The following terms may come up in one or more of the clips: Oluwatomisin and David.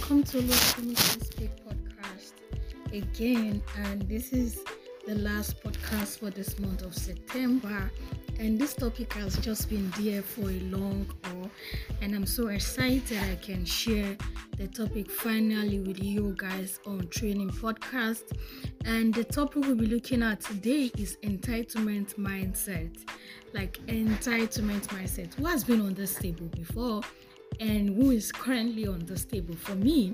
welcome to Oluwatomisin Speak Podcast again, and this is the last podcast for this month of September, and this topic has just been there for a long haul, and I'm so excited I can share the topic finally with you guys on Training Podcast. And the topic we'll be looking at today is entitlement mindset. Like entitlement mindset, who has been on this table before and who is currently on this table? For me,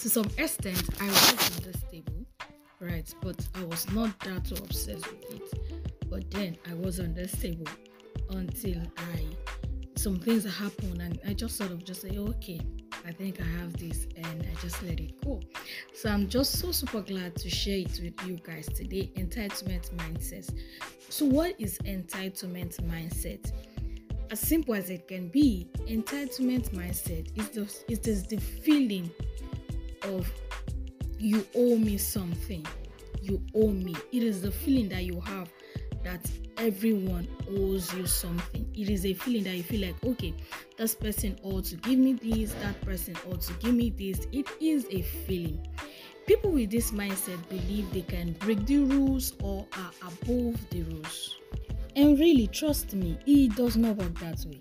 to some extent, I was on this table, right? But I was not that obsessed with it. But then I was on this table until some things happened, and I just sort of just say, okay, I think I have this, and I just let it go. So I'm just so super glad to share it with you guys today. Entitlement mindset. So what is entitlement mindset? As simple as it can be, entitlement mindset is the feeling of you owe me something. You owe me. It is the feeling that you have that everyone owes you something. It is a feeling that you feel like, okay, this person ought to give me this, that person ought to give me this. It is a feeling. People with this mindset believe they can break the rules or are above the rules. And really, trust me, it does not work that way.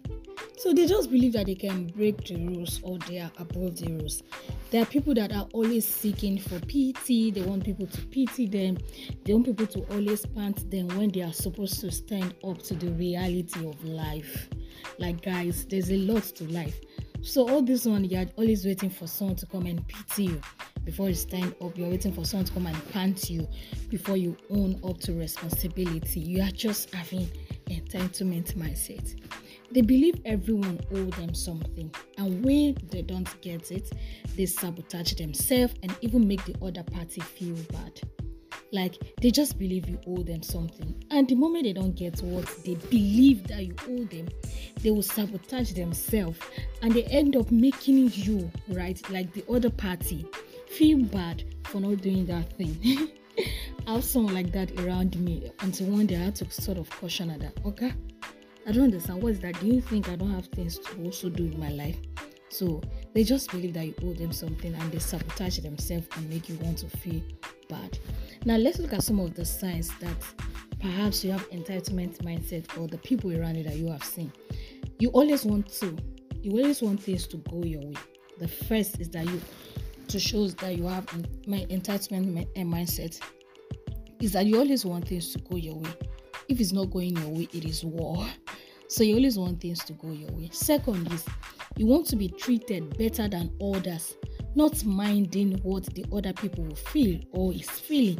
So they just believe that they can break the rules or they are above the rules. There are people that are always seeking for pity. They want people to pity them. They want people to always pant them when they are supposed to stand up to the reality of life. Like, guys, there's a lot to life. So all this one, you're always waiting for someone to come and pity you. Before you stand up, you're waiting for someone to come and pant you. Before you own up to responsibility, you are just having entitlement mindset. They believe everyone owes them something, and when they don't get it, they sabotage themselves and even make the other party feel bad. Like, they just believe you owe them something, and the moment they don't get what they believe that you owe them, they will sabotage themselves, and they end up making you, right, like the other party, feel bad for not doing that thing. I have someone like that around me until one day I had to sort of caution her that, okay, I don't understand. What is that? Do you think I don't have things to also do in my life? So they just believe that you owe them something, and they sabotage themselves and make you want to feel bad. Now let's look at some of the signs that perhaps you have entitlement mindset, or the people around you that you have seen. You always want things to go your way. The first is that my entitlement mindset is that you always want things to go your way. If it's not going your way, it is war. So you always want things to go your way. Second is, you want to be treated better than others, not minding what the other people will feel or is feeling.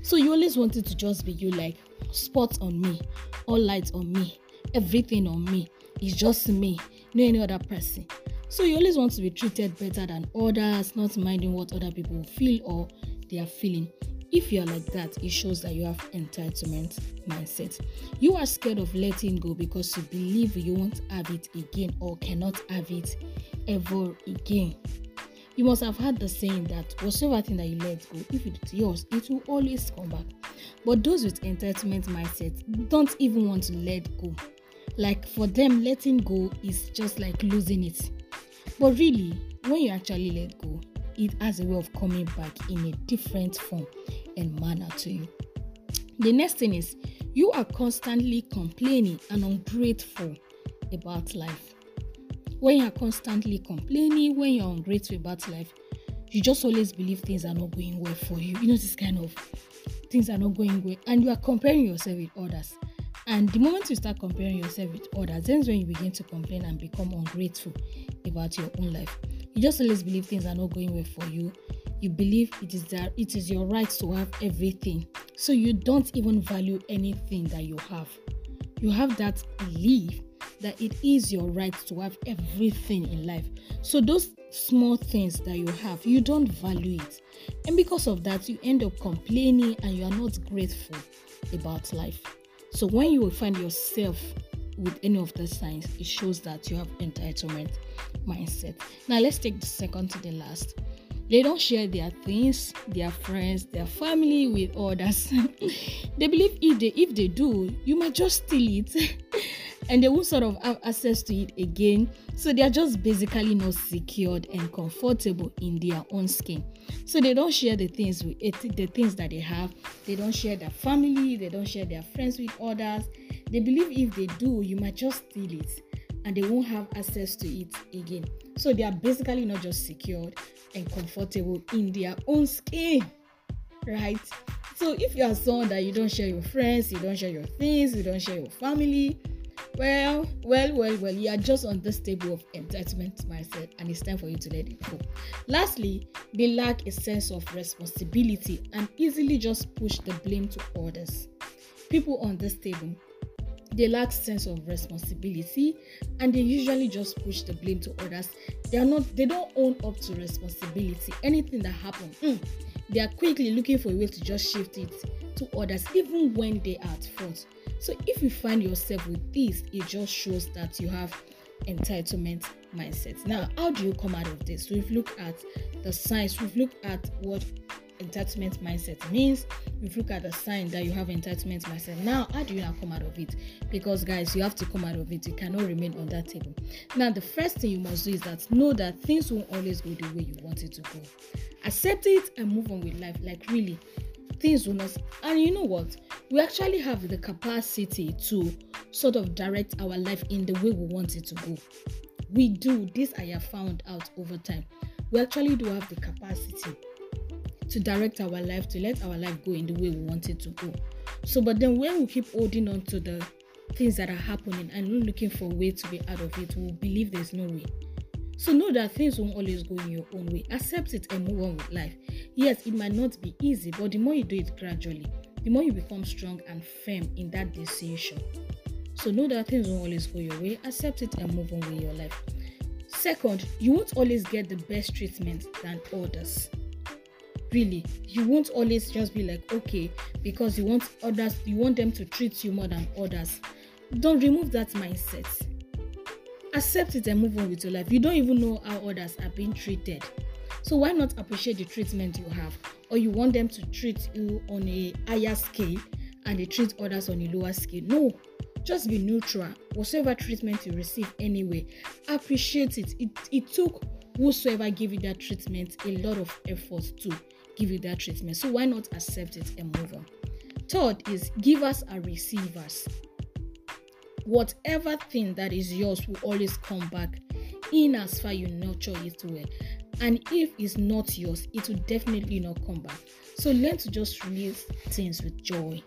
So you always want it to just be you, like, spots on me, all lights on me, everything on me. It's just me, no any other person. So you always want to be treated better than others, not minding what other people feel or they are feeling. If you are like that, it shows that you have entitlement mindset. You are scared of letting go because you believe you won't have it again or cannot have it ever again. You must have heard the saying that whatsoever thing that you let go, if it's yours, it will always come back. But those with entitlement mindset don't even want to let go. Like, for them, letting go is just like losing it. But really, when you actually let go, it has a way of coming back in a different form and manner to you. The next thing is, you are constantly complaining and ungrateful about life. When you are constantly complaining, when you are ungrateful about life, you just always believe things are not going well for you. You know, this kind of things are not going well, and you are comparing yourself with others. And the moment you start comparing yourself with others, then is when you begin to complain and become ungrateful about your own life. You just always believe things are not going well for you. You believe it is your right to have everything. So you don't even value anything that you have. You have that belief that it is your right to have everything in life. So those small things that you have, you don't value it. And because of that, you end up complaining and you are not grateful about life. So when you will find yourself with any of the signs, it shows that you have entitlement mindset. Now let's take the second to the last. They don't share their things, their friends, their family with others. They believe if they do, you might just steal it. and they won't sort of have access to it again. So they are just basically not secured and comfortable in their own skin. So they don't share the things with it, the things that they have. They don't share their family. They don't share their friends with others. They believe if they do, you might just steal it, and they won't have access to it again. So they are basically not just secured and comfortable in their own skin, right? So if you are someone that you don't share your friends, you don't share your things, you don't share your family, well, you are just on this table of entitlement mindset, and it's time for you to let it go. Lastly, they lack a sense of responsibility and easily just push the blame to others. People on this table, they lack sense of responsibility, and they usually just push the blame to others. They don't own up to responsibility. Anything that happens, they are quickly looking for a way to just shift it to others, even when they are at fault. So if you find yourself with this, it just shows that you have entitlement mindset. Now, how do you come out of this? We've looked at the signs. We've looked at what entitlement mindset means. If you look at the sign that you have entitlement mindset, now how do you now come out of it? Because guys, you have to come out of it. You cannot remain on that table. Now, the first thing you must do is that know that things won't always go the way you want it to go. Accept it and move on with life. Like really, things will not. And you know what? We actually have the capacity to sort of direct our life in the way we want it to go. We do. This I have found out over time. We actually do have the capacity to direct our life, to let our life go in the way we want it to go. So, but then when we keep holding on to the things that are happening and we're looking for a way to be out of it, we'll believe there's no way. So know that things won't always go in your own way. Accept it and move on with life. Yes, it might not be easy, but the more you do it gradually, the more you become strong and firm in that decision. So know that things won't always go your way. Accept it and move on with your life. Second, you won't always get the best treatment than others. Really, you won't always just be like, okay, because you want them to treat you more than others. Don't remove that mindset. Accept it and move on with your life. You don't even know how others are being treated. So why not appreciate the treatment you have? Or you want them to treat you on a higher scale and they treat others on a lower scale. No, just be neutral. Whatever treatment you receive anyway, appreciate it. It took whosoever gave you that treatment a lot of effort to give you that treatment. So why not accept it and move on? Third is givers are receivers. Whatever thing that is yours will always come back in as far you nurture it well. And if it's not yours, it will definitely not come back. So learn to just release things with joy.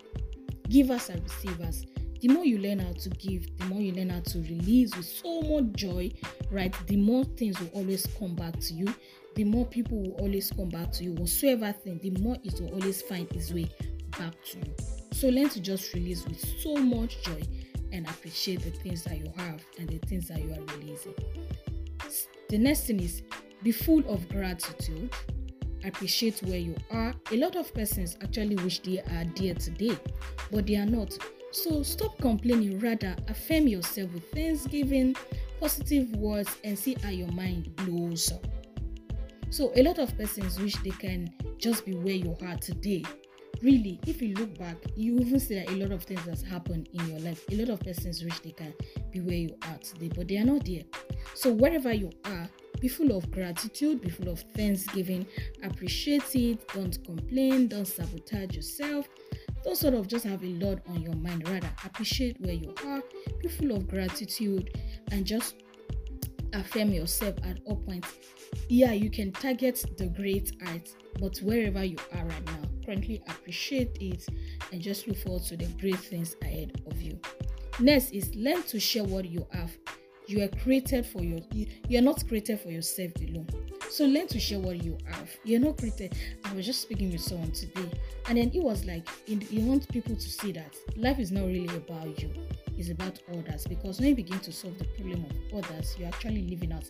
Givers are receivers. The more you learn how to give, the more you learn how to release with so much joy, right? The more things will always come back to you. The more people will always come back to you. Whatsoever thing, the more it will always find its way back to you. So learn to just release with so much joy and appreciate the things that you have and the things that you are releasing. The next thing is be full of gratitude. Appreciate where you are. A lot of persons actually wish they are there today, but they are not. So stop complaining. Rather, affirm yourself with thanksgiving, positive words, and see how your mind blows up. So a lot of persons wish they can just be where you are today. Really, if you look back, you even see that a lot of things that's happened in your life. A lot of persons wish they can be where you are today, but they are not there. So wherever you are, be full of gratitude, be full of thanksgiving, appreciate it, don't complain, don't sabotage yourself. Don't sort of just have a lot on your mind. Rather, appreciate where you are, be full of gratitude, and just affirm yourself at all points. Yeah, you can target the great heights, but wherever you are right now, currently appreciate it and just look forward to the great things ahead of you. Next is learn to share what you have. You are not created for yourself alone. So learn to share what you have. You're not created. I was just speaking with someone today, and then it was like, you want people to see that life is not really about you. It's about others, because when you begin to solve the problem of others, you're actually living out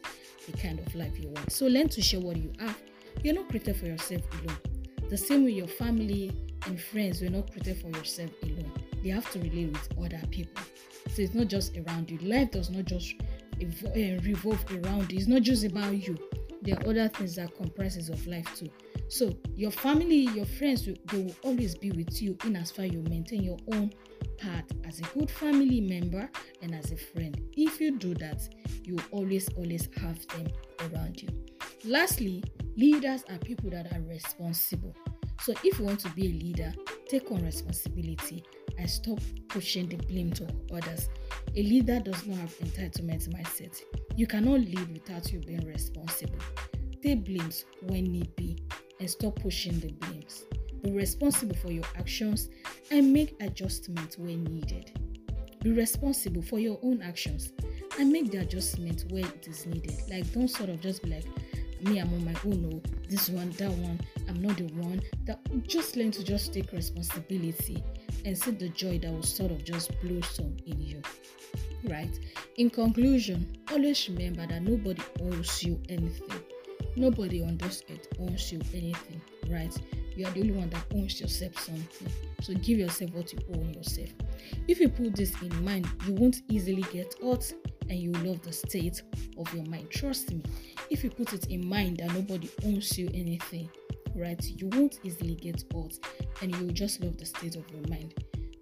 the kind of life you want. So learn to share what you have. You're not created for yourself alone. The same way your family and friends were not created for yourself alone. They have to relate with other people. So it's not just around you. Life does not just revolve around you. It's not just about you. There are other things that comprises of life too. So your family, your friends, they will always be with you in as far you maintain your own part as a good family member and as a friend. If you do that, you always have them around you. Lastly, leaders are people that are responsible. So if you want to be a leader, take on responsibility and stop pushing the blame to others. A leader does not have entitlement mindset. You cannot lead without you being responsible. Take blames when need be and stop pushing the blames. Be responsible for your actions and make adjustments when needed. Be responsible for your own actions and make the adjustment where it is needed. Like, don't sort of just be like, me, I'm on my own, no, this one, that one, I'm not the one. That, just learn to just take responsibility and see the joy that will sort of just blossom in you, right? In conclusion, always remember that nobody owes you anything. Nobody on this earth owns you anything, right? You are the only one that owns yourself something. So give yourself what you owe yourself. If you put this in mind, you won't easily get hurt and you love the state of your mind. Trust me, if you put it in mind that nobody owns you anything, right, you won't easily get hurt and you just love the state of your mind.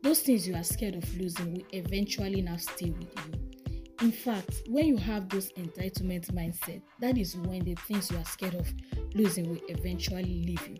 Those things you are scared of losing will eventually now stay with you. In fact, when you have those entitlement mindset, that is when the things you are scared of losing will eventually leave you.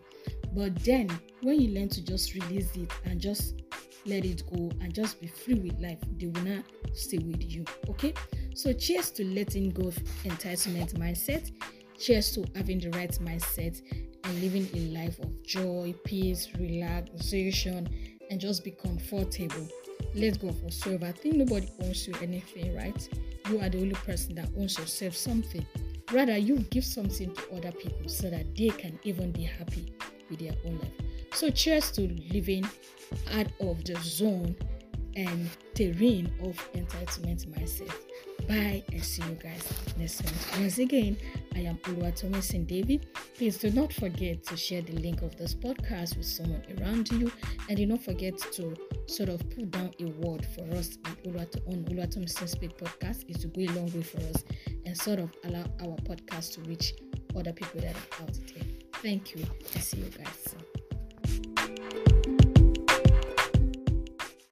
But then, when you learn to just release it and just let it go and just be free with life, they will not stay with you, okay? So cheers to letting go of entitlement mindset. Cheers to having the right mindset and living a life of joy, peace, relaxation, and just be comfortable. Let go of yourself. I think nobody owns you anything, right? You are the only person that owns yourself something. Rather, you give something to other people so that they can even be happy with their own life. So cheers to living out of the zone and terrain of entitlement mindset. Bye, and see you guys next month. Once again, I am Oluwatomisin and David. Please do not forget to share the link of this podcast with someone around you, and do not forget to sort of put down a word for us on Oluwatomisin Speak Podcast. It will go a long way for us and sort of allow our podcast to reach other people that are out there. Thank you, and see you guys soon.